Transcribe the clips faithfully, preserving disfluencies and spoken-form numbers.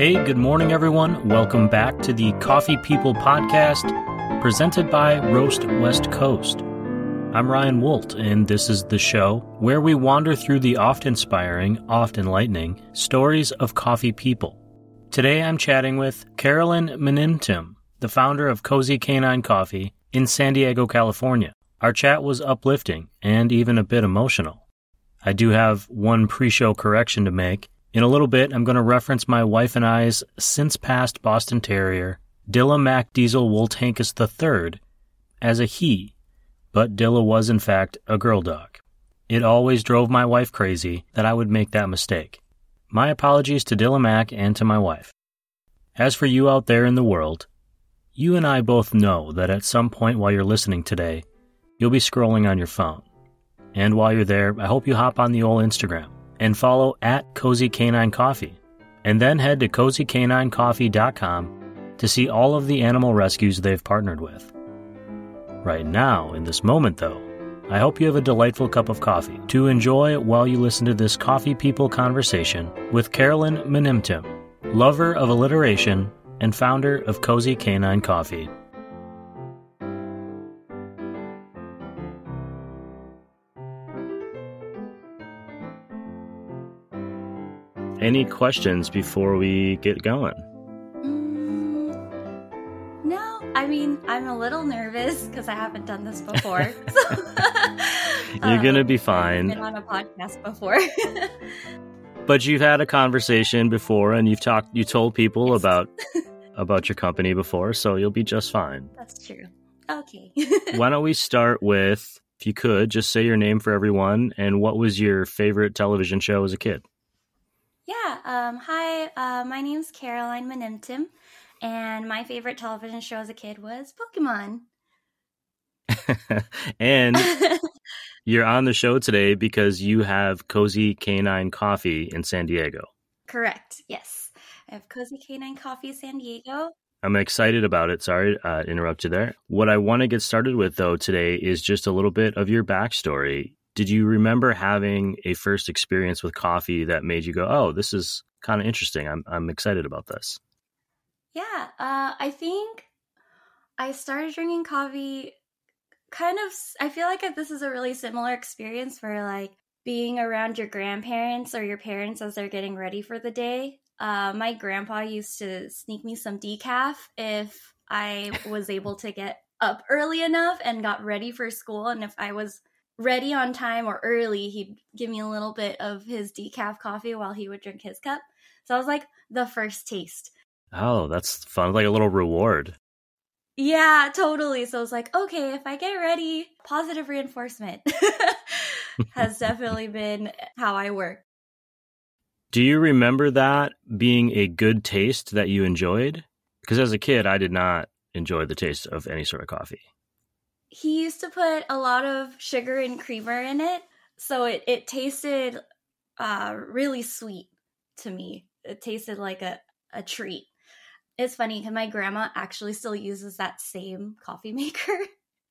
Hey, good morning, everyone. Welcome back to the Coffee People podcast, presented by Roast West Coast. I'm Ryan Wolt, and this is the show where we wander through the oft-inspiring, oft-enlightening stories of coffee people. Today, I'm chatting with Caroline Manimtim, the founder of Cozy Canine Coffee in San Diego, California. Our chat was uplifting and even a bit emotional. I do have one pre-show correction to make. In a little bit, I'm going to reference my wife and I's since-passed Boston Terrier, Dilla Mac Diesel Woltankus the third, as a he, but Dilla was, in fact, a girl dog. It always drove my wife crazy that I would make that mistake. My apologies to Dilla Mac and to my wife. As for you out there in the world, you and I both know that at some point while you're listening today, you'll be scrolling on your phone. And while you're there, I hope you hop on the old Instagram and follow at Cozy Canine Coffee, and then head to cozy canine coffee dot com to see all of the animal rescues they've partnered with. Right now, in this moment though, I hope you have a delightful cup of coffee to enjoy while you listen to this Coffee People conversation with Caroline Manimtim, lover of alliteration and founder of Cozy Canine Coffee. Any questions before we get going? Mm, no, I mean, I'm a little nervous because I haven't done this before. So. You're um, going to be fine. I've been on a podcast before. But you've had a conversation before and you've talked, you told people yes. about about your company before, so you'll be just fine. That's true. Okay. Why don't we start with, if you could, just say your name for everyone and what was your favorite television show as a kid? Yeah. Um, hi, uh, my name's Caroline Manimtim, and my favorite television show as a kid was Pokemon. And you're on the show today because you have Cozy Canine Coffee in San Diego. Correct. Yes. I have Cozy Canine Coffee San Diego. I'm excited about it. Sorry uh, to interrupt you there. What I want to get started with, though, today is just a little bit of your backstory. Did you remember having a first experience with coffee that made you go, oh, this is kind of interesting. I'm I'm excited about this. Yeah, uh, I think I started drinking coffee kind of, I feel like this is a really similar experience for like being around your grandparents or your parents as they're getting ready for the day. Uh, my grandpa used to sneak me some decaf if I was able to get up early enough and got ready for school. And if I was ready on time or early, he'd give me a little bit of his decaf coffee while he would drink his cup. So I was like the first taste. Oh, that's fun. Like a little reward. Yeah, totally. So I was like, okay, if I get ready, positive reinforcement has definitely been how I work. Do you remember that being a good taste that you enjoyed? Because as a kid, I did not enjoy the taste of any sort of coffee. He used to put a lot of sugar and creamer in it, so it, it tasted uh, really sweet to me. It tasted like a, a treat. It's funny because my grandma actually still uses that same coffee maker,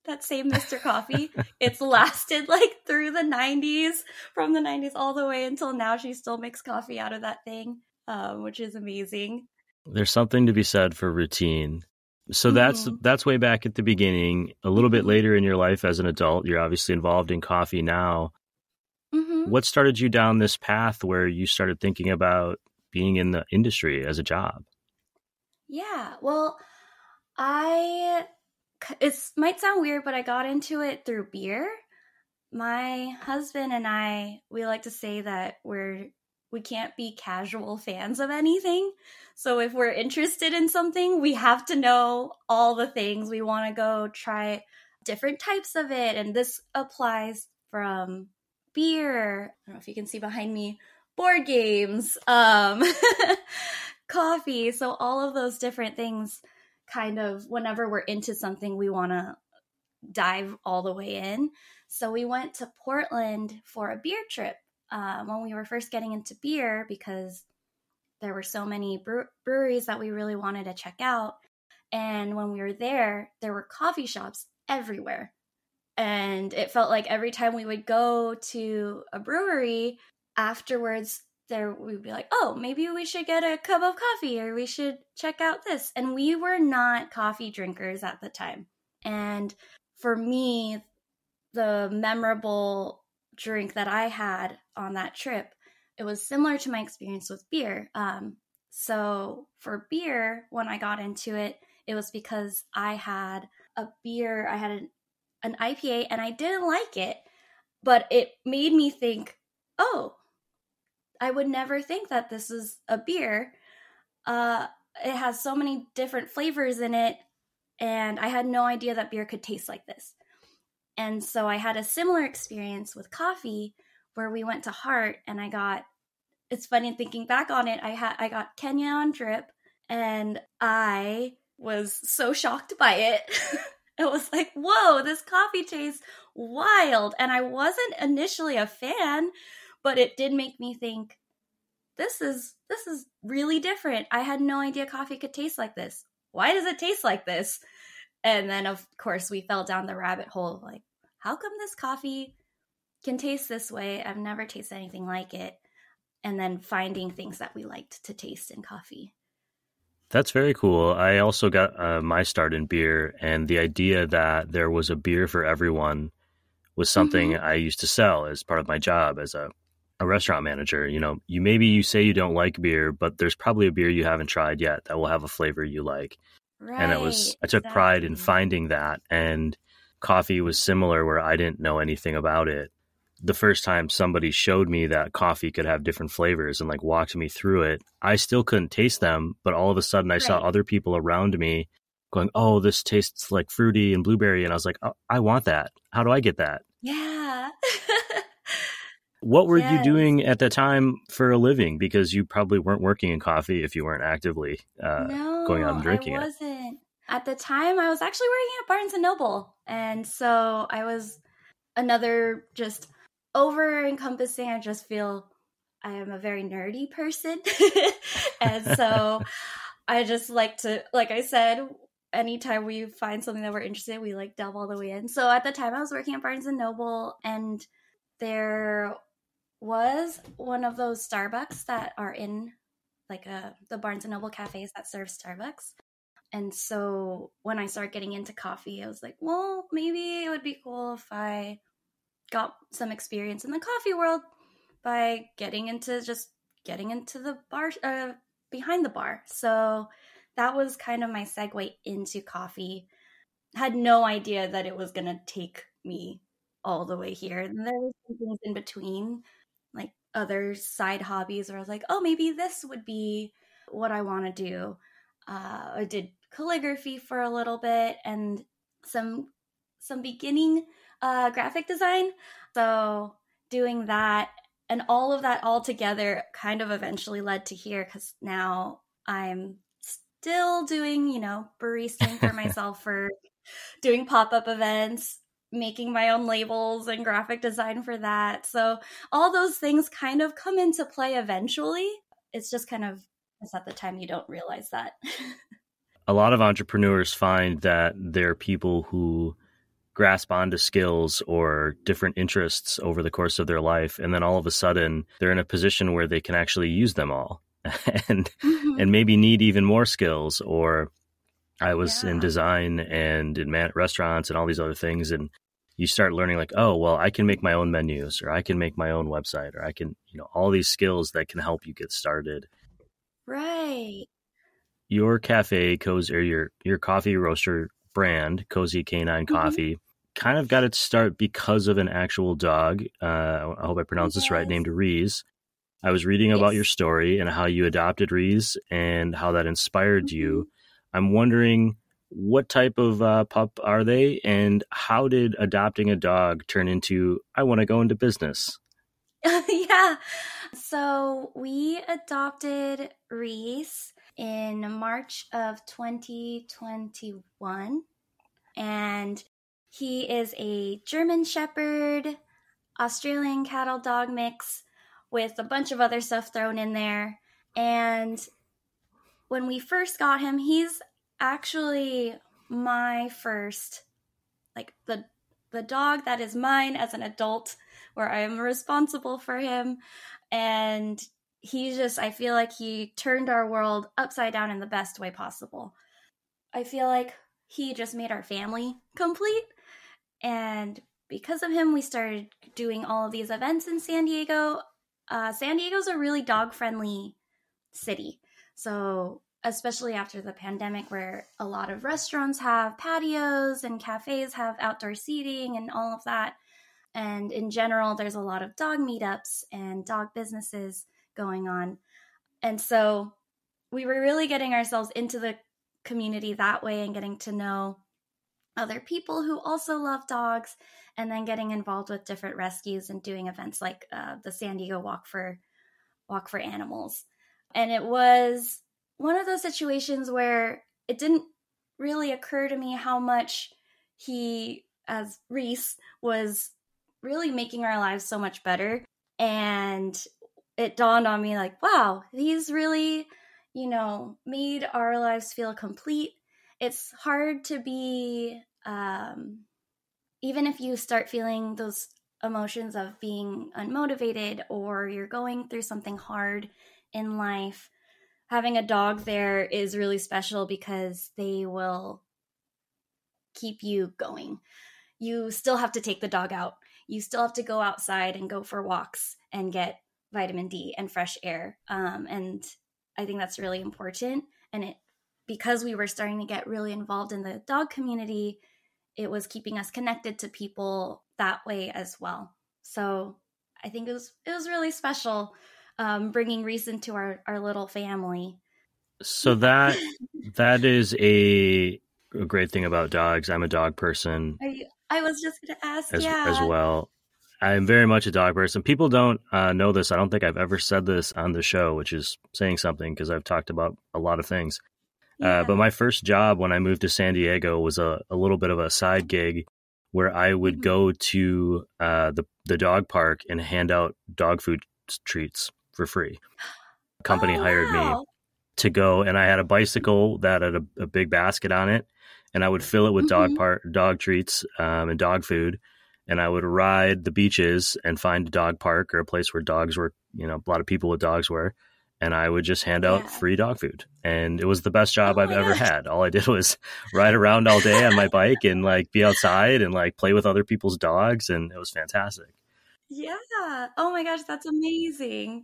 that same Mister Coffee. It's lasted like through the nineties, from the nineties all the way until now. She still makes coffee out of that thing, um, which is amazing. There's something to be said for routine. So that's mm-hmm. that's way back at the beginning. A little bit later in your life as an adult, you're obviously involved in coffee now. Mm-hmm. What started you down this path where you started thinking about being in the industry as a job? Yeah, well, I, it might sound weird, but I got into it through beer. My husband and I, we like to say that we're we can't be casual fans of anything. So if we're interested in something, we have to know all the things. We want to go try different types of it. And this applies from beer. I don't know if you can see behind me, board games, um, coffee. So all of those different things, kind of whenever we're into something, we want to dive all the way in. So we went to Portland for a beer trip. Um, when we were first getting into beer, because there were so many brew- breweries that we really wanted to check out. And when we were there, there were coffee shops everywhere. And it felt like every time we would go to a brewery, afterwards there we'd be like, oh, maybe we should get a cup of coffee, or we should check out this. And we were not coffee drinkers at the time. And for me, the memorable drink that I had on that trip, it was similar to my experience with beer. Um, so for beer, when I got into it, it was because I had a beer, I had an, an I P A, and I didn't like it, but it made me think, oh, I would never think that this is a beer. Uh, it has so many different flavors in it, and I had no idea that beer could taste like this. And so I had a similar experience with coffee where we went to Heart, and I got, it's funny thinking back on it, I had I got Kenyan on drip, and I was so shocked by it. It was like, whoa, this coffee tastes wild. And I wasn't initially a fan, but it did make me think, this is this is really different. I had no idea coffee could taste like this. Why does it taste like this? And then, of course, we fell down the rabbit hole of like, how come this coffee can taste this way? I've never tasted anything like it. And then finding things that we liked to taste in coffee. That's very cool. I also got uh, my start in beer, and the idea that there was a beer for everyone was something mm-hmm. I used to sell as part of my job as a, a restaurant manager. You know, you maybe you say you don't like beer, but there's probably a beer you haven't tried yet that will have a flavor you like. Right, and it was, I took exactly. pride in finding that. And coffee was similar, where I didn't know anything about it. The first time somebody showed me that coffee could have different flavors and like walked me through it, I still couldn't taste them. But all of a sudden I right. saw other people around me going, oh, this tastes like fruity and blueberry. And I was like, oh, I want that. How do I get that? Yeah. What were yes. you doing at the time for a living? Because you probably weren't working in coffee if you weren't actively uh, no, going out and drinking it. I wasn't. It. At the time, I was actually working at Barnes and Noble. And so I was another just over-encompassing. I just feel I am a very nerdy person. And so I just like to, like I said, anytime we find something that we're interested in, we like delve all the way in. So at the time, I was working at Barnes and Noble, and there was one of those Starbucks that are in like a, the Barnes and Noble cafes that serve Starbucks. And so when I started getting into coffee, I was like, well, maybe it would be cool if I got some experience in the coffee world by getting into just getting into the bar, uh, behind the bar. So that was kind of my segue into coffee. Had no idea that it was going to take me all the way here. And there were some things in between, like other side hobbies where I was like, oh, maybe this would be what I want to do. Uh, I did calligraphy for a little bit and some some beginning uh, graphic design. So doing that and all of that all together kind of eventually led to here, because now I'm still doing, you know, baristaing for myself, for doing pop-up events, making my own labels and graphic design for that. So all those things kind of come into play eventually. It's just kind of, it's at the time you don't realize that. A lot of entrepreneurs find that they're people who grasp onto skills or different interests over the course of their life. And then all of a sudden they're in a position where they can actually use them all and, mm-hmm. and maybe need even more skills. Or I was yeah. in design and in man- restaurants and all these other things. And you start learning like, oh, well, I can make my own menus, or I can make my own website, or I can, you know, all these skills that can help you get started. Right. Your cafe, Cozy, or your, your coffee roaster brand, Cozy Canine Coffee, mm-hmm. kind of got its start because of an actual dog. Uh, I hope I pronounced yes. this right, named Rhys. I was reading yes. about your story and how you adopted Rhys and how that inspired mm-hmm. you. I'm wondering, what type of uh, pup are they, and how did adopting a dog turn into, I want to go into business? Yeah. So we adopted Rhys in March of twenty twenty-one, and he is a German Shepherd, Australian Cattle Dog mix with a bunch of other stuff thrown in there. And when we first got him, he's actually my first, like the the dog that is mine as an adult, where I am responsible for him. And he just, I feel like he turned our world upside down in the best way possible. I feel like he just made our family complete. And because of him, we started doing all of these events in San Diego. Uh, San Diego's a really dog-friendly city. So especially after the pandemic, where a lot of restaurants have patios and cafes have outdoor seating and all of that. And in general, there's a lot of dog meetups and dog businesses going on. And so we were really getting ourselves into the community that way and getting to know other people who also love dogs, and then getting involved with different rescues and doing events like uh, the San Diego Walk for Walk for Animals. And it was one of those situations where it didn't really occur to me how much he, as Rhys, was really making our lives so much better. And it dawned on me like, wow, he's really, you know, made our lives feel complete. It's hard to be, um, even if you start feeling those emotions of being unmotivated or you're going through something hard in life, having a dog there is really special because they will keep you going. You still have to take the dog out. You still have to go outside and go for walks and get vitamin D and fresh air. Um, and I think that's really important. And it, because we were starting to get really involved in the dog community, it was keeping us connected to people that way as well. So I think it was it was really special um, bringing Rhys into our, our little family. So that that is a, a great thing about dogs. I'm a dog person. Are you? I was just going to ask, as, yeah. As well. I'm very much a dog person. People don't uh, know this. I don't think I've ever said this on the show, which is saying something because I've talked about a lot of things. Yeah. Uh, but my first job when I moved to San Diego was a, a little bit of a side gig where I would mm-hmm. go to uh, the, the dog park and hand out dog food treats for free. A company oh, hired wow. me to go, and I had a bicycle that had a, a big basket on it, and I would fill it with mm-hmm. dog par- dog treats um, and dog food, and I would ride the beaches and find a dog park or a place where dogs were, you know, a lot of people with dogs were. And I would just hand out yeah. free dog food. And it was the best job oh I've ever gosh. had. All I did was ride around all day on my bike and like be outside and like play with other people's dogs. And it was fantastic. Yeah. Oh my gosh. That's amazing.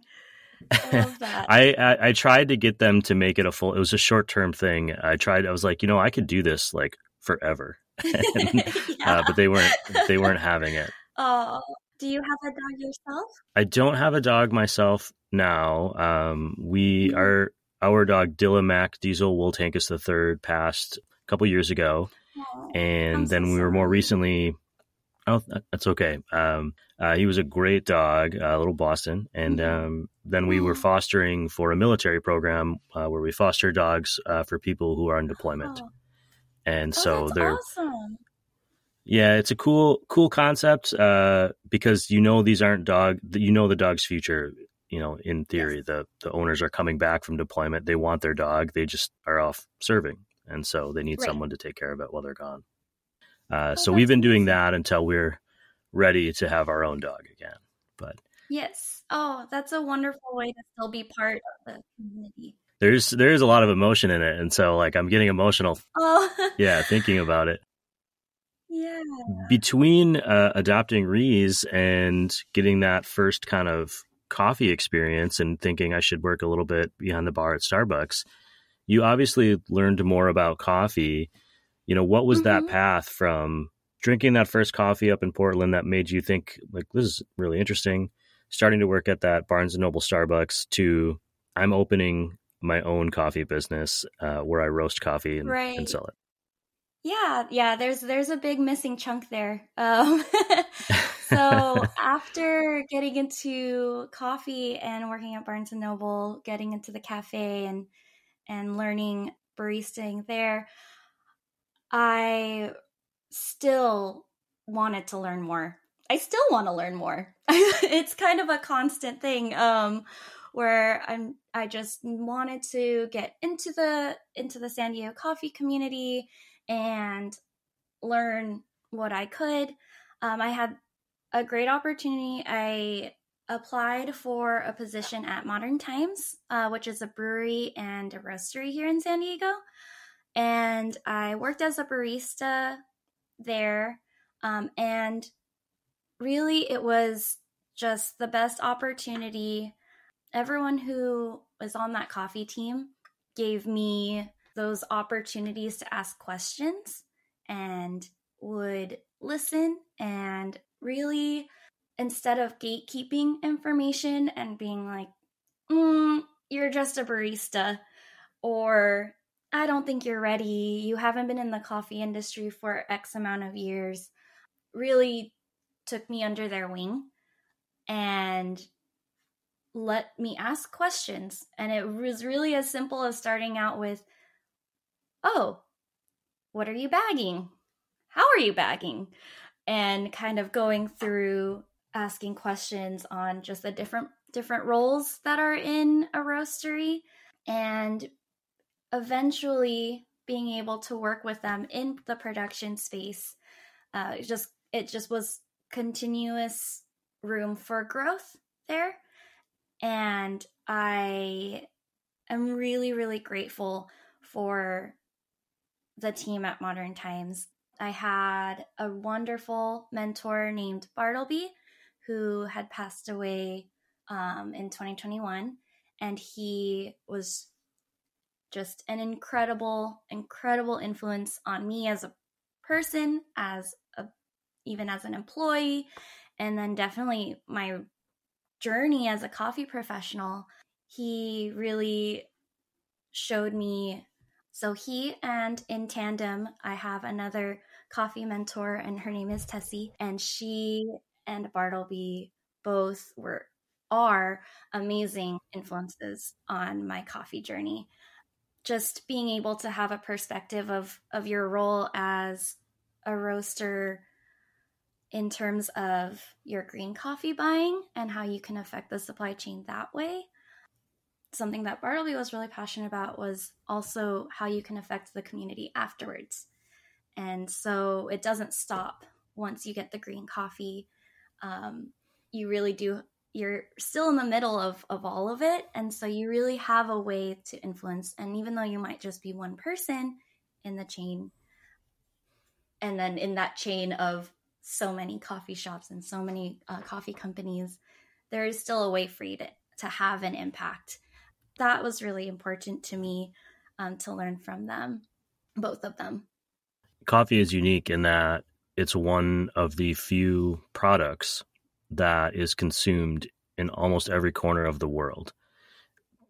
I love that. I, I, I tried to get them to make it a full, it was a short-term thing. I tried, I was like, you know, I could do this like forever, and, yeah. uh, but they weren't, they weren't having it. Oh, do you have a dog yourself? I don't have a dog myself now. Um, we mm-hmm. our our dog Dilla Mac Diesel Woltankus the third passed a couple years ago, oh, and I'm then so we were more recently. Oh, that's okay. Um, uh, he was a great dog, a uh, little Boston, and mm-hmm. um, then we mm-hmm. were fostering for a military program uh, where we foster dogs uh, for people who are on deployment, oh. and oh, so that's they're. Awesome. Yeah, it's a cool, cool concept uh, because, you know, these aren't dog, you know, the dog's future, you know, in theory, yes. the, the owners are coming back from deployment. They want their dog. They just are off serving. And so they need right. someone to take care of it while they're gone. Uh, oh, so we've been doing that until we're ready to have our own dog again. But yes. Oh, that's a wonderful way to still be part of the community. There's, there's a lot of emotion in it. And so like I'm getting emotional. Oh, yeah. Thinking about it. Yeah. Between uh, adopting Rhys and getting that first kind of coffee experience and thinking I should work a little bit behind the bar at Starbucks, you obviously learned more about coffee. You know, what was mm-hmm. that path from drinking that first coffee up in Portland that made you think, like, this is really interesting, starting to work at that Barnes and Noble Starbucks, to I'm opening my own coffee business uh, where I roast coffee and, right. and sell it? Yeah, yeah, there's there's a big missing chunk there. Um, so after getting into coffee and working at Barnes and Noble, getting into the cafe and and learning baristaing there, I still wanted to learn more. I still want to learn more. It's kind of a constant thing um, where I'm I just wanted to get into the into the San Diego coffee community and learn what I could. Um, I had a great opportunity. I applied for a position at Modern Times, uh, which is a brewery and a roastery here in San Diego. And I worked as a barista there. Um, and really, it was just the best opportunity. Everyone who was on that coffee team gave me those opportunities to ask questions and would listen, and really, instead of gatekeeping information and being like, mm, you're just a barista, or I don't think you're ready, you haven't been in the coffee industry for X amount of years, really took me under their wing and let me ask questions. And it was really as simple as starting out with, oh, what are you bagging? How are you bagging? And kind of going through asking questions on just the different different roles that are in a roastery, and eventually being able to work with them in the production space. Uh, it just it just was continuous room for growth there, and I am really, really grateful for the team at Modern Times. I had a wonderful mentor named Bartleby, who had passed away um, in twenty twenty-one, and he was just an incredible, incredible influence on me as a person, as a even as an employee, and then definitely my journey as a coffee professional. He really showed me. So he and in tandem, I have another coffee mentor, and her name is Tessie. And she and Bartleby both were are amazing influences on my coffee journey. Just being able to have a perspective of, of your role as a roaster in terms of your green coffee buying and how you can affect the supply chain that way. Something that Bartleby was really passionate about was also how you can affect the community afterwards. And so it doesn't stop once you get the green coffee. Um, you really do, you're still in the middle of, of all of it. And so you really have a way to influence. And even though you might just be one person in the chain, and then in that chain of so many coffee shops and so many uh, coffee companies, there is still a way for you to, to have an impact. That was really important to me, um, to learn from them, both of them. Coffee is unique in that it's one of the few products that is consumed in almost every corner of the world.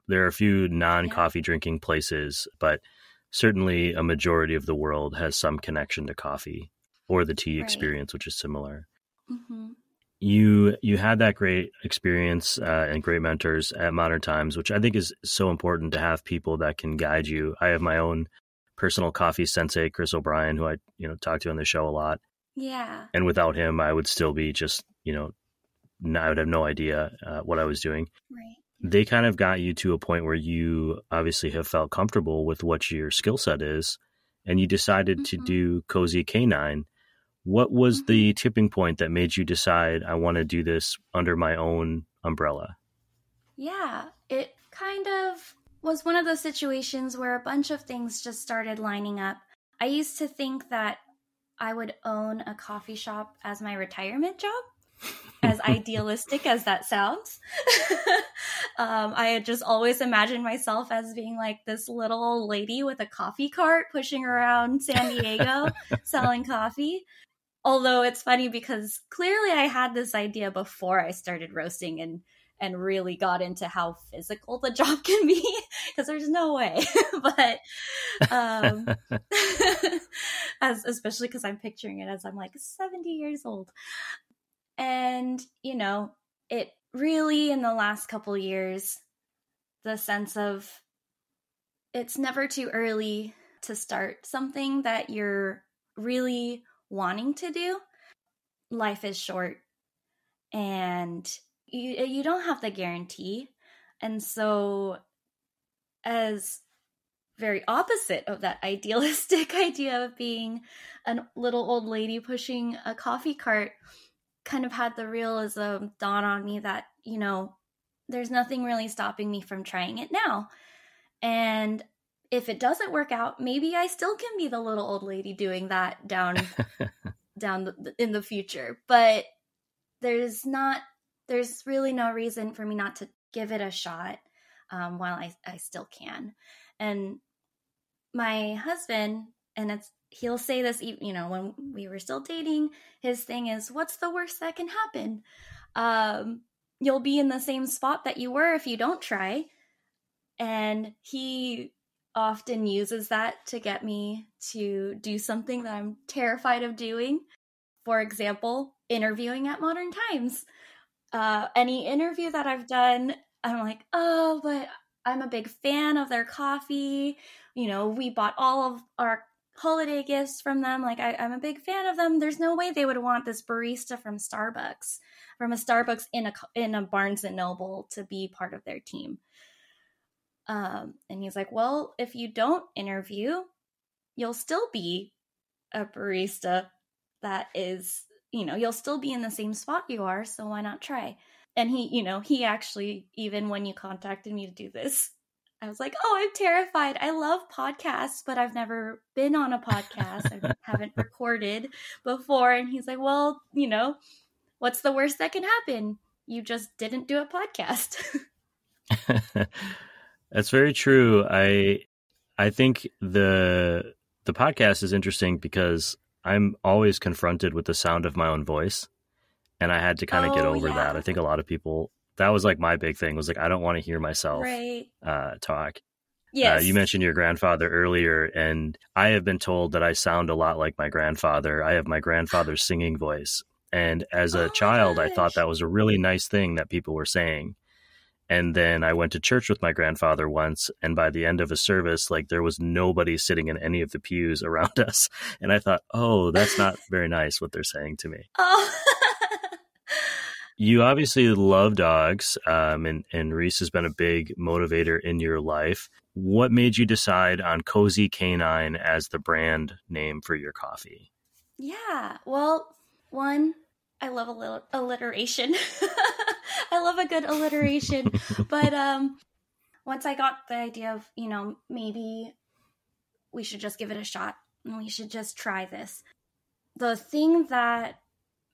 There are a few non-coffee yeah. drinking places, but certainly a majority of the world has some connection to coffee or the tea right. experience, which is similar. Mm-hmm. You you had that great experience uh, and great mentors at Modern Times, which I think is so important to have people that can guide you. I have my own personal coffee sensei, Chris O'Brien, who I you know talk to on the show a lot. Yeah. And without him, I would still be just, you know, I would have no idea uh, what I was doing. Right. They kind of got you to a point where you obviously have felt comfortable with what your skill set is, and you decided mm-hmm. to do Cozy Canine. What was mm-hmm. the tipping point that made you decide I want to do this under my own umbrella? Yeah, it kind of was one of those situations where a bunch of things just started lining up. I used to think that I would own a coffee shop as my retirement job, as idealistic as that sounds. um, I had just always imagined myself as being like this little old lady with a coffee cart pushing around San Diego selling coffee. Although it's funny because clearly I had this idea before I started roasting and, and really got into how physical the job can be, because there's no way. But um, as especially because I'm picturing it as I'm like seventy years old. And, you know, it really in the last couple years, the sense of it's never too early to start something that you're really wanting to do. Life is short, and you you don't have the guarantee. And so, as very opposite of that idealistic idea of being a little old lady pushing a coffee cart, kind of had the realism dawn on me that, you know, there's nothing really stopping me from trying it now. And if it doesn't work out, maybe I still can be the little old lady doing that down down the, in the future. But there's not, there's really no reason for me not to give it a shot um, while I, I still can. And my husband, and it's, he'll say this, you know, when we were still dating, his thing is, what's the worst that can happen? Um, you'll be in the same spot that you were if you don't try. And he often uses that to get me to do something that I'm terrified of doing. For example, interviewing at Modern Times. Uh, any interview that I've done, I'm like, oh, but I'm a big fan of their coffee. You know, we bought all of our holiday gifts from them. Like, I, I'm a big fan of them. There's no way they would want this barista from Starbucks, from a Starbucks in a in a Barnes and Noble to be part of their team. Um, and he's like, well, if you don't interview, you'll still be a barista that is, you know, you'll still be in the same spot you are. So why not try? And he, you know, he actually, even when you contacted me to do this, I was like, oh, I'm terrified. I love podcasts, but I've never been on a podcast. I haven't recorded before. And he's like, well, you know, what's the worst that can happen? You just didn't do a podcast. That's very true. I I think the the podcast is interesting because I'm always confronted with the sound of my own voice, and I had to kind of oh, get over yeah. that. I think a lot of people, that was like my big thing, was like, I don't want to hear myself right. uh, talk. Yes. Uh, you mentioned your grandfather earlier, and I have been told that I sound a lot like my grandfather. I have my grandfather's singing voice. And as a oh, child, I thought that was a really nice thing that people were saying. And then I went to church with my grandfather once, and by the end of a service, like, there was nobody sitting in any of the pews around us. And I thought, oh, that's not very nice what they're saying to me. Oh. You obviously love dogs, um, and, and Rhys has been a big motivator in your life. What made you decide on Cozy Canine as the brand name for your coffee? Yeah, well, one, I love a little alliteration. I love a good alliteration. But um, once I got the idea of, you know, maybe we should just give it a shot and we should just try this. The thing that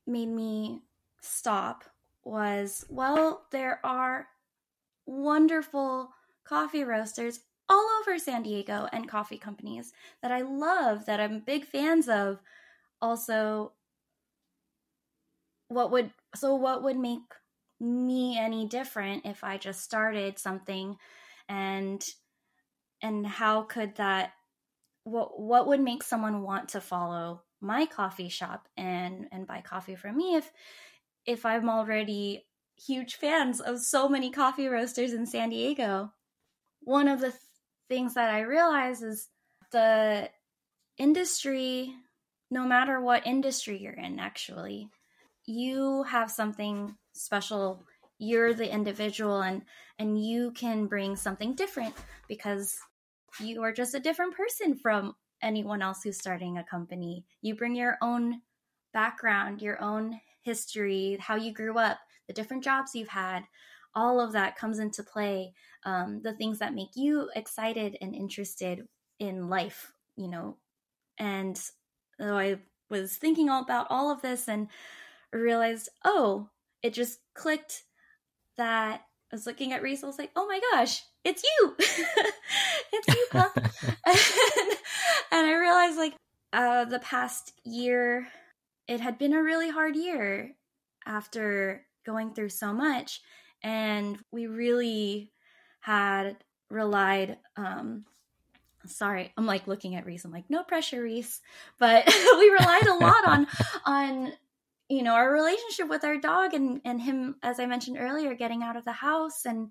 made me stop was, well, there are wonderful coffee roasters all over San Diego and coffee companies that I love, that I'm big fans of. Also, what would, so what would make me any different if I just started something, and and how could that, what what would make someone want to follow my coffee shop and and buy coffee from me if if I'm already huge fans of so many coffee roasters in San Diego? One of the th- things that I realize is the industry, no matter what industry you're in, actually, you have something special. You're the individual, and and you can bring something different because you are just a different person from anyone else who's starting a company. You bring your own background, your own history, how you grew up, the different jobs you've had. All of that comes into play. Um, the things that make you excited and interested in life, you know. And so I was thinking about all of this and realized, oh, it just clicked that I was looking at Rhys. I was like, oh my gosh, it's you. It's you, Pup. and, and I realized, like, uh, the past year, it had been a really hard year after going through so much. And we really had relied, um, sorry, I'm like looking at Rhys. I'm like, no pressure, Rhys. But we relied a lot on, on, you know, our relationship with our dog, and, and him, as I mentioned earlier, getting out of the house and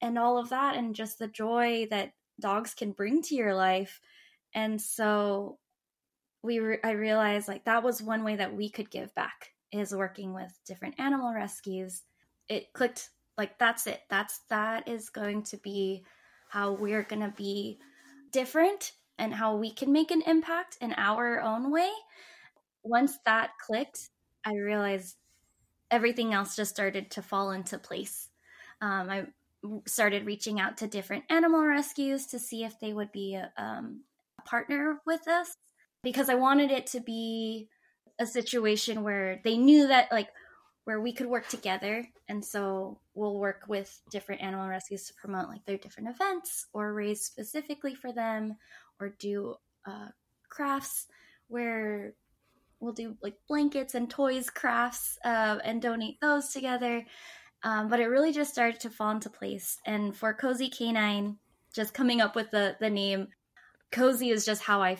and all of that, and just the joy that dogs can bring to your life. And so we re- I realized, like, that was one way that we could give back, is working with different animal rescues. It clicked, like, that's it. That's that is going to be how we're going to be different and how we can make an impact in our own way. Once that clicked, I realized everything else just started to fall into place. Um, I started reaching out to different animal rescues to see if they would be a, um, a partner with us, because I wanted it to be a situation where they knew that, like, where we could work together. And so we'll work with different animal rescues to promote, like, their different events or raise specifically for them, or do uh, crafts where we'll do, like, blankets and toys crafts uh, and donate those together. Um, but it really just started to fall into place. And for Cozy Canine, just coming up with the, the name, Cozy is just how I,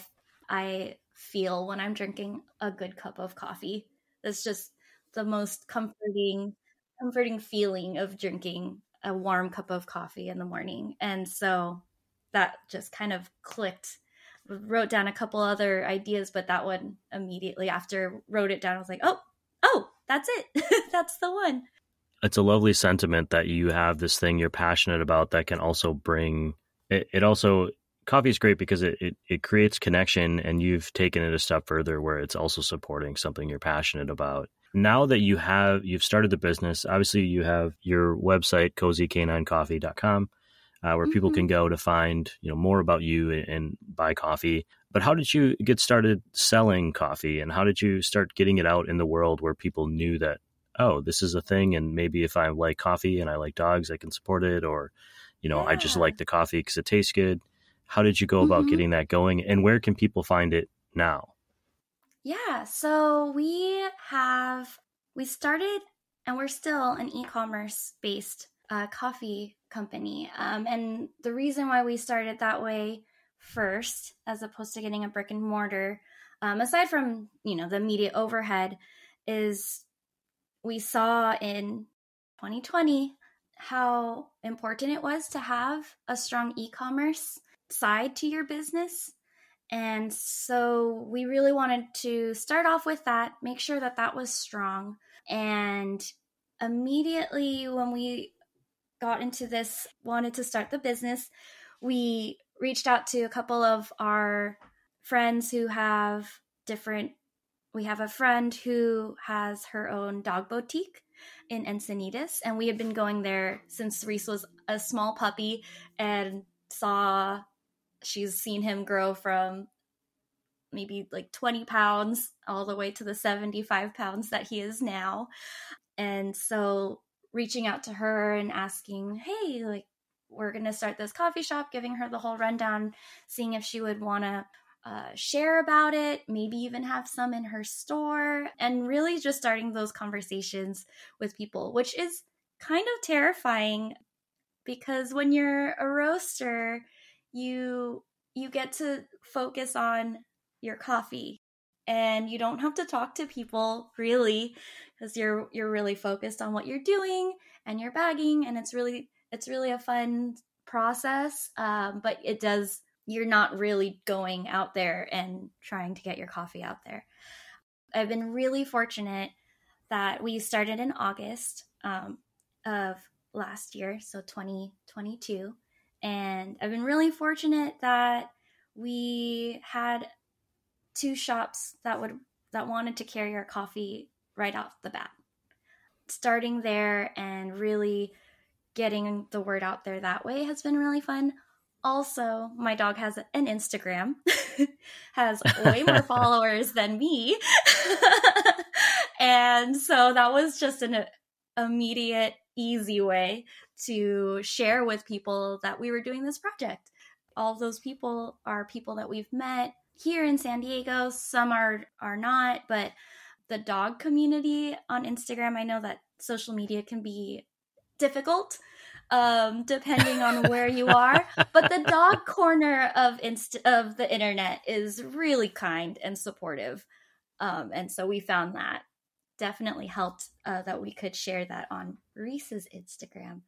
I feel when I'm drinking a good cup of coffee. That's just the most comforting, comforting feeling of drinking a warm cup of coffee in the morning. And so that just kind of clicked. Wrote down a couple other ideas, but that one immediately after wrote it down, I was like, oh, oh, that's it. That's the one. It's a lovely sentiment that you have this thing you're passionate about that can also bring it. It also, coffee is great because it, it, it creates connection, and you've taken it a step further where it's also supporting something you're passionate about. Now that you have, you've started the business, obviously you have your website, cozy canine coffee dot com. Uh, where mm-hmm. people can go to find, you know, more about you and, and buy coffee. But how did you get started selling coffee, and how did you start getting it out in the world where people knew that, oh, this is a thing, and maybe if I like coffee and I like dogs, I can support it, or, you know, yeah. I just like the coffee because it tastes good. How did you go mm-hmm. about getting that going, and where can people find it now? Yeah, so we have, we started, and we're still an e-commerce based uh, coffee company. Um, and the reason why we started that way first, as opposed to getting a brick and mortar, um, aside from, you know, the immediate overhead, is we saw in twenty twenty how important it was to have a strong e-commerce side to your business. And so we really wanted to start off with that, make sure that that was strong. And immediately when we got into this, wanted to start the business, we reached out to a couple of our friends who have different, we have a friend who has her own dog boutique in Encinitas, and we had been going there since Rhys was a small puppy, and saw, she's seen him grow from maybe like twenty pounds all the way to the seventy-five pounds that he is now. And so reaching out to her and asking, hey, like, we're going to start this coffee shop, giving her the whole rundown, seeing if she would want to uh, share about it, maybe even have some in her store, and really just starting those conversations with people, which is kind of terrifying, because when you're a roaster, you you get to focus on your coffee. And you don't have to talk to people, really, because you're you're really focused on what you're doing and your bagging, and it's really it's really a fun process. Um, but it does, you're not really going out there and trying to get your coffee out there. I've been really fortunate that we started in August um, of last year, so twenty twenty-two, and I've been really fortunate that we had two shops that would that wanted to carry our coffee right off the bat. Starting there and really getting the word out there that way has been really fun. Also, my dog has an Instagram, has way more followers than me. And so that was just an immediate, easy way to share with people that we were doing this project. All of those people are people that we've met here in San Diego. Some are are not, but the dog community on Instagram, I know that social media can be difficult um, depending on where you are, but the dog corner of inst- of the internet is really kind and supportive. Um, and so we found that definitely helped uh, that we could share that on Rhys's Instagram.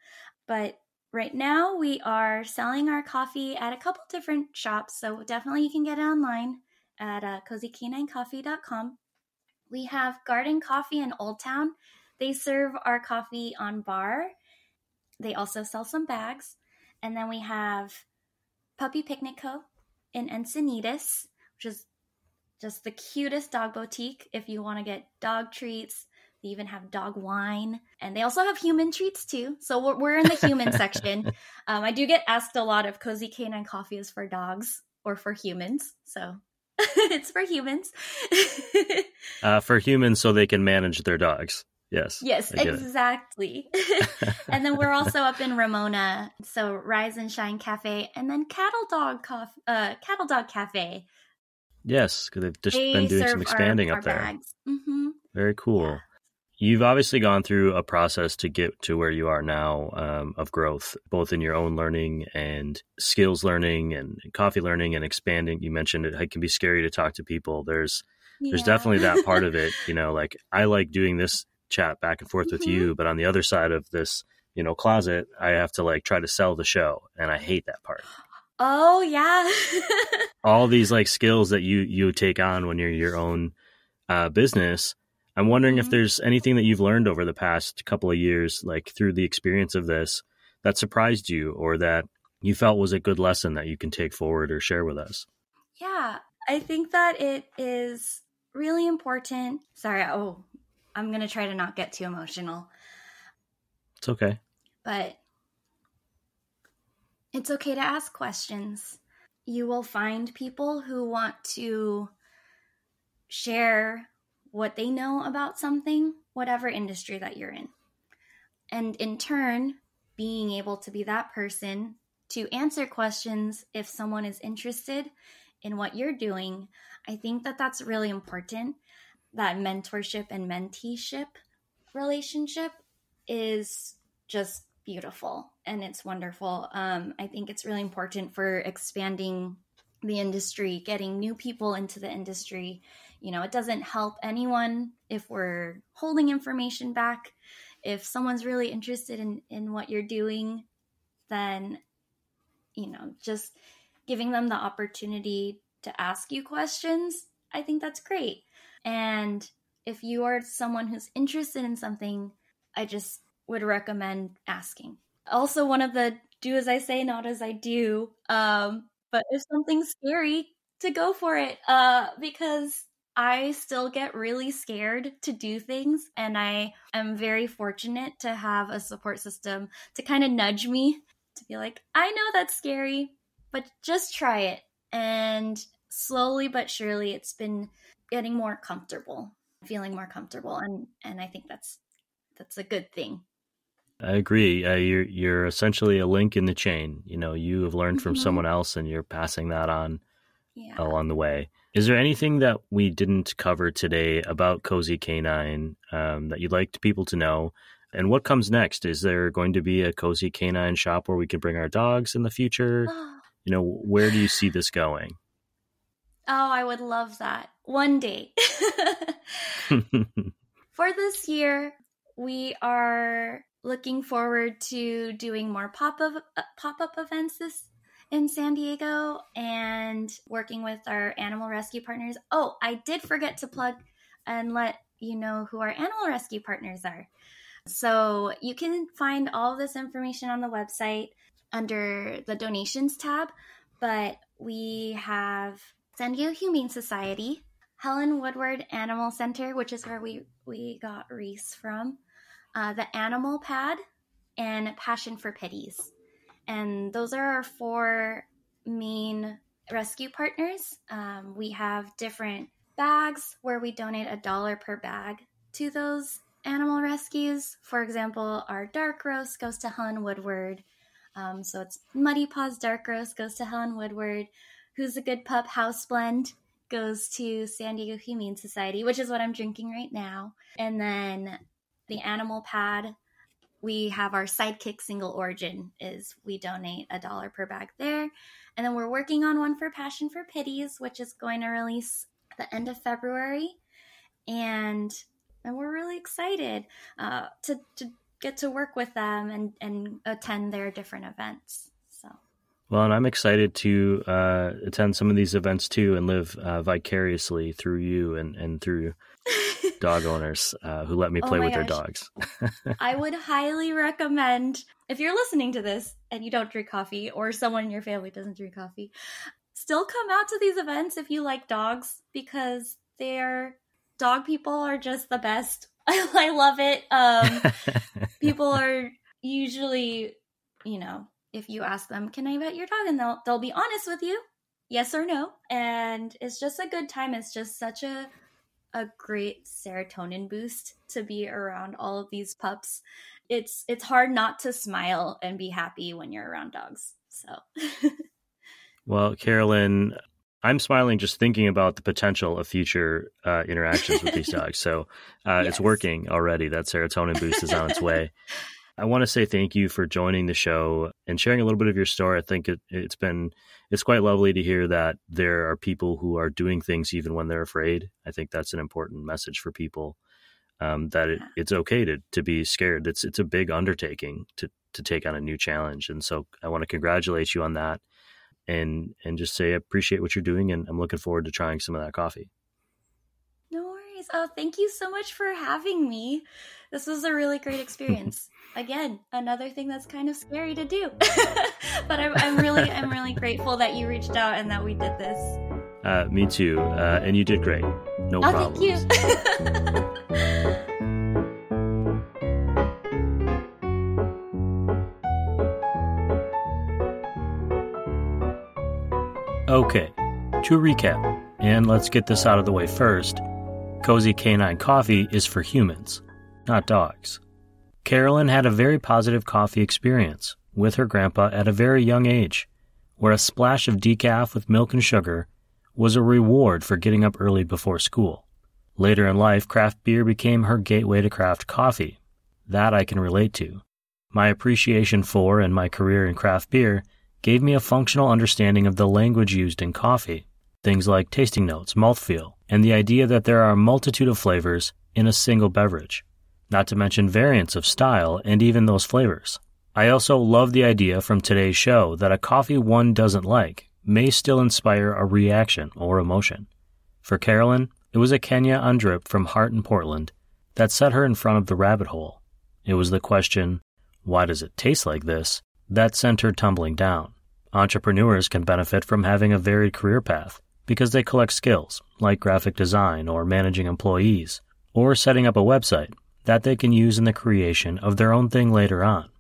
But right now, we are selling our coffee at a couple different shops, so definitely you can get it online at uh, cozy canine coffee dot com. We have Garden Coffee in Old Town. They serve our coffee on bar. They also sell some bags. And then we have Puppy Picnic Co. in Encinitas, which is just the cutest dog boutique if you want to get dog treats, They even have dog wine, and they also have human treats too. So we're, we're in the human section. Um, I do get asked a lot if Cozy Canine Coffee is for dogs or for humans. So it's for humans. uh, for humans so they can manage their dogs. Yes. Yes, exactly. And then we're also up in Ramona. So Rise and Shine Cafe, and then Cattle Dog Coffee, uh, Cattle Dog Cafe. Yes, because they've just they been doing some expanding our, up our there. Mm-hmm. Very cool. Yeah. You've obviously gone through a process to get to where you are now um, of growth, both in your own learning and skills learning and coffee learning and expanding. You mentioned it, it can be scary to talk to people. There's yeah. there's definitely that part of it. You know, like I like doing this chat back and forth mm-hmm. with you, but on the other side of this, you know, closet, I have to like try to sell the show. And I hate that part. Oh, yeah. All these like skills that you you take on when you're your own uh, business. I'm wondering mm-hmm. if there's anything that you've learned over the past couple of years, like through the experience of this, that surprised you or that you felt was a good lesson that you can take forward or share with us. Yeah, I think that it is really important. Sorry, oh, I'm going to try to not get too emotional. It's okay. But it's okay to ask questions. You will find people who want to share what they know about something, whatever industry that you're in. And in turn, being able to be that person to answer questions if someone is interested in what you're doing, I think that that's really important. That mentorship and menteeship relationship is just beautiful and it's wonderful. Um, I think it's really important for expanding the industry, getting new people into the industry. You know, it doesn't help anyone if we're holding information back. If someone's really interested in, in what you're doing, then, you know, just giving them the opportunity to ask you questions, I think that's great. And if you are someone who's interested in something, I just would recommend asking. Also, one of the do as I say, not as I do, um, but if something's scary, to go for it, uh, because I still get really scared to do things, and I am very fortunate to have a support system to kind of nudge me to be like, I know that's scary, but just try it. And slowly but surely, it's been getting more comfortable, feeling more comfortable, and and I think that's that's a good thing. I agree. Uh, you're you're essentially a link in the chain. You know, you have learned from mm-hmm. someone else, and you're passing that on. Yeah. Along the way. Is there anything that we didn't cover today about Cozy Canine um, that you'd like people to know? And what comes next? Is there going to be a Cozy Canine shop where we can bring our dogs in the future? You know, where do you see this going? Oh, I would love that. One day. For this year, we are looking forward to doing more pop-up uh, pop-up events this in San Diego and working with our animal rescue partners. Oh, I did forget to plug and let you know who our animal rescue partners are. So you can find all this information on the website under the donations tab, but we have San Diego Humane Society, Helen Woodward Animal Center, which is where we, we got Rhys from, uh, the Animal Pad, and Passion for Pities. And those are our four main rescue partners. Um, we have different bags where we donate a dollar per bag to those animal rescues. For example, our dark roast goes to Helen Woodward. Um, so it's Muddy Paws Dark Roast goes to Helen Woodward. Who's a Good Pup House Blend goes to San Diego Humane Society, which is what I'm drinking right now. And then the Animal Pad, we have our Sidekick Single Origin is we donate a dollar per bag there. And then we're working on one for Passion for Pities, which is going to release at the end of February. And and we're really excited uh, to, to get to work with them and, and attend their different events. So, well, and I'm excited to uh, attend some of these events too and live uh, vicariously through you and, and through dog owners uh, who let me play oh with gosh. their dogs. I would highly recommend, if you're listening to this and you don't drink coffee or someone in your family doesn't drink coffee, still come out to these events if you like dogs, because they're dog people are just the best. I, I love it. Um, people are usually, you know, if you ask them, can I pet your dog? And they'll, they'll be honest with you. Yes or no. And it's just a good time. It's just such a, a great serotonin boost to be around all of these pups. It's, it's hard not to smile and be happy when you're around dogs. So, well, Caroline, I'm smiling just thinking about the potential of future uh, interactions with these dogs. So uh, yes. It's working already. That serotonin boost is on its way. I want to say thank you for joining the show and sharing a little bit of your story. I think it, it's been, it's quite lovely to hear that there are people who are doing things even when they're afraid. I think that's an important message for people, um, that it, it's okay to to be scared. It's it's a big undertaking to to take on a new challenge. And so I want to congratulate you on that. And and just say I appreciate what you're doing, and I'm looking forward to trying some of that coffee. No worries. Oh, thank you so much for having me. This was a really great experience. Again, another thing that's kind of scary to do, but I'm, I'm really I'm really grateful that you reached out and that we did this. Uh, me too, uh, and you did great. No oh, problem. Thank you. Okay, to recap, and let's get this out of the way first, Cozy Canine Coffee is for humans, not dogs. Caroline had a very positive coffee experience with her grandpa at a very young age, where a splash of decaf with milk and sugar was a reward for getting up early before school. Later in life, craft beer became her gateway to craft coffee. That I can relate to. My appreciation for and my career in craft beer gave me a functional understanding of the language used in coffee, things like tasting notes, mouthfeel, and the idea that there are a multitude of flavors in a single beverage, not to mention variants of style and even those flavors. I also love the idea from today's show that a coffee one doesn't like may still inspire a reaction or emotion. For Caroline, it was a Kenya on drip from Heart in Portland that set her in front of the rabbit hole. It was the question, why does it taste like this? That sent her tumbling down. Entrepreneurs can benefit from having a varied career path because they collect skills like graphic design or managing employees or setting up a website that they can use in the creation of their own thing later on.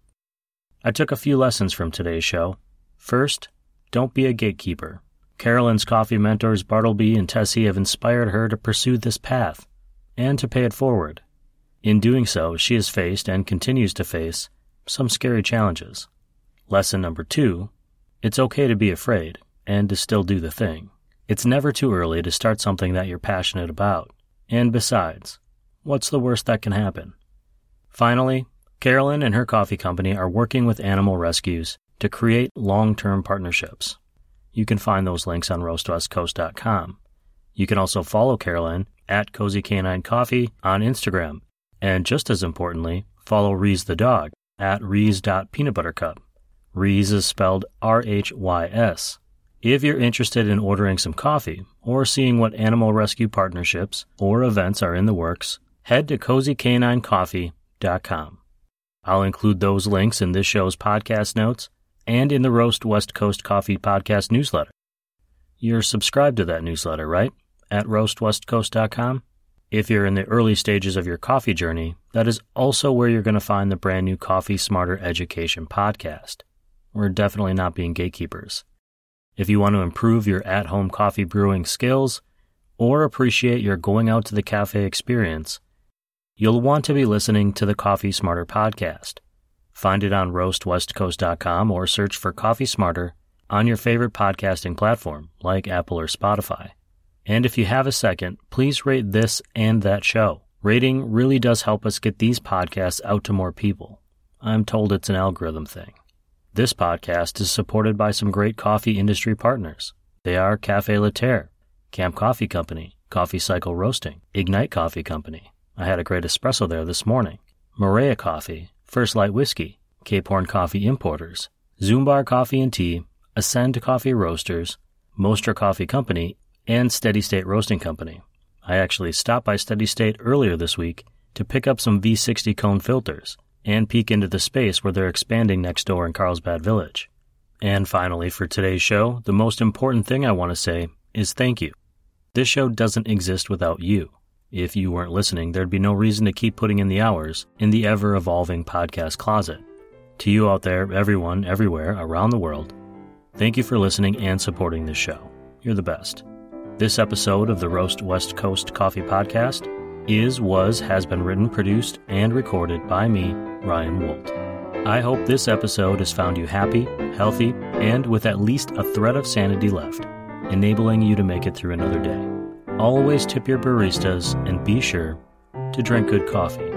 I took a few lessons from today's show. First, don't be a gatekeeper. Caroline's coffee mentors Bartleby and Tessie have inspired her to pursue this path and to pay it forward. In doing so, she has faced and continues to face some scary challenges. Lesson number two, it's okay to be afraid and to still do the thing. It's never too early to start something that you're passionate about. And besides, what's the worst that can happen? Finally, Caroline and her coffee company are working with animal rescues to create long-term partnerships. You can find those links on roast west coast dot com. You can also follow Caroline at Cozy Canine Coffee on Instagram. And just as importantly, follow Rhys the dog at rhys dot peanut butter cup. Rhys is spelled R H Y S. If you're interested in ordering some coffee or seeing what animal rescue partnerships or events are in the works, head to cozy canine coffee dot com. I'll include those links in this show's podcast notes and in the Roast West Coast Coffee Podcast newsletter. You're subscribed to that newsletter, right? At roast west coast dot com. If you're in the early stages of your coffee journey, that is also where you're going to find the brand new Coffee Smarter Education podcast. We're definitely not being gatekeepers. If you want to improve your at-home coffee brewing skills or appreciate your going out to the cafe experience, you'll want to be listening to the Coffee Smarter podcast. Find it on roast west coast dot com or search for Coffee Smarter on your favorite podcasting platform like Apple or Spotify. And if you have a second, please rate this and that show. Rating really does help us get these podcasts out to more people. I'm told it's an algorithm thing. This podcast is supported by some great coffee industry partners. They are Café La Terre, Camp Coffee Company, Coffee Cycle Roasting, Ignite Coffee Company. I had a great espresso there this morning. Morea Coffee, First Light Whiskey, Cape Horn Coffee Importers, Zoombar Coffee and Tea, Ascend Coffee Roasters, Moster Coffee Company, and Steady State Roasting Company. I actually stopped by Steady State earlier this week to pick up some V sixty cone filters and peek into the space where they're expanding next door in Carlsbad Village. And finally, for today's show, the most important thing I want to say is thank you. This show doesn't exist without you. If you weren't listening, there'd be no reason to keep putting in the hours in the ever-evolving podcast closet. To you out there, everyone, everywhere, around the world, thank you for listening and supporting this show. You're the best. This episode of the Roast West Coast Coffee Podcast is, was, has been written, produced, and recorded by me, Ryan Wolt. I hope this episode has found you happy, healthy, and with at least a thread of sanity left, enabling you to make it through another day. Always tip your baristas and be sure to drink good coffee.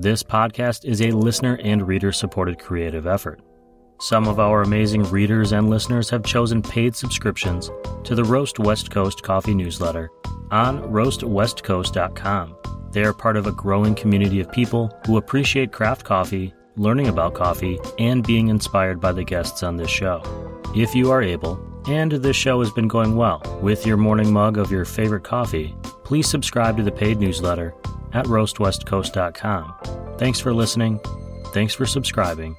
This podcast is a listener and reader-supported creative effort. Some of our amazing readers and listeners have chosen paid subscriptions to the Roast West Coast Coffee newsletter on roast west coast dot com. They are part of a growing community of people who appreciate craft coffee, learning about coffee, and being inspired by the guests on this show. If you are able, and this show has been going well, with your morning mug of your favorite coffee, please subscribe to the paid newsletter at roast west coast dot com. Thanks for listening, thanks for subscribing,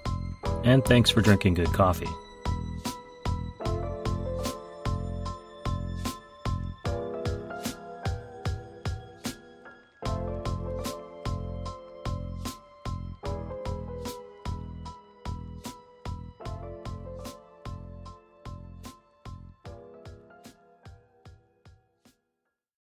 and thanks for drinking good coffee.